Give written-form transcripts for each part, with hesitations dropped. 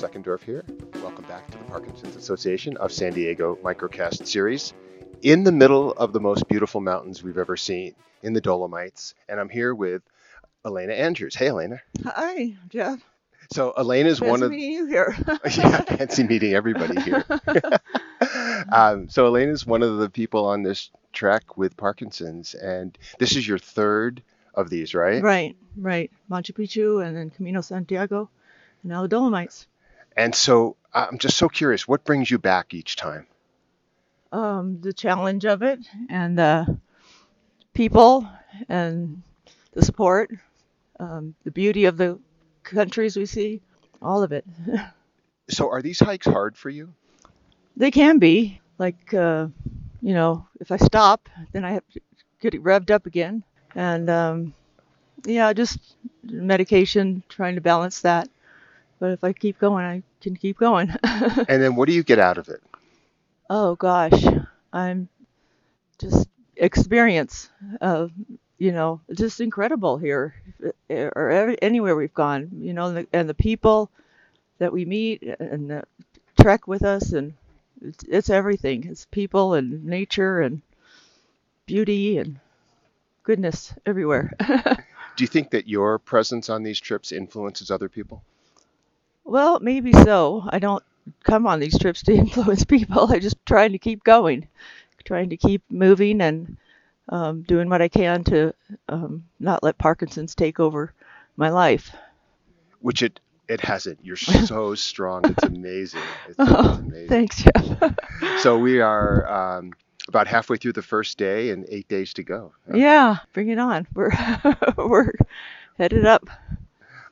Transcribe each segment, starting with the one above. Seckendorf here. Welcome back to the Parkinson's Association of San Diego microcast series in the middle of the most beautiful mountains we've ever seen in the Dolomites. And I'm here with Elena Andrews. Hey, Elena. Hi, Jeff. So Elena's one of... Fancy meeting you here. Yeah, fancy meeting everybody here. So Elena's one of the people on this trek with Parkinson's, and this is your third of these, right? Right. Machu Picchu and then Camino Santiago and now the Dolomites. And so I'm just so curious, what brings you back each time? The challenge of it and the people and the support, the beauty of the countries we see, all of it. So are these hikes hard for you? They can be. Like, if I stop, then I have to get it revved up again. And, just medication, trying to balance that. But if I keep going, I can keep going. And then what do you get out of it? Oh, gosh. I'm just experience of, just incredible here or anywhere we've gone, and the people that we meet and the trek with us, and it's everything. It's people and nature and beauty and goodness everywhere. Do you think that your presence on these trips influences other people? Well, maybe so. I don't come on these trips to influence people. I'm just trying to keep going, trying to keep moving and doing what I can to not let Parkinson's take over my life. Which it hasn't. You're so strong. It's amazing. It's amazing. Thanks, Jeff. So we are about halfway through the first day and 8 days to go. Yeah, bring it on. We're we're headed up.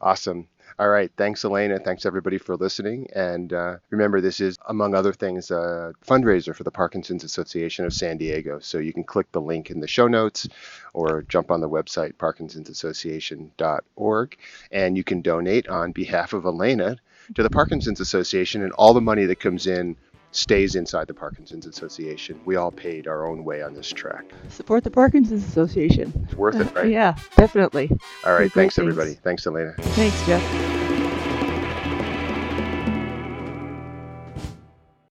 Awesome. All right. Thanks, Elena. Thanks, everybody, for listening. And remember, this is, among other things, a fundraiser for the Parkinson's Association of San Diego. So you can click the link in the show notes or jump on the website, parkinsonsassociation.org. And you can donate on behalf of Elena to the Parkinson's Association. And all the money that comes in stays inside the Parkinson's Association. We all paid our own way on this trek. Support the Parkinson's Association. It's worth it, right? Yeah, definitely. All right. Thanks, everybody. Thanks, Elena. Thanks, Jeff.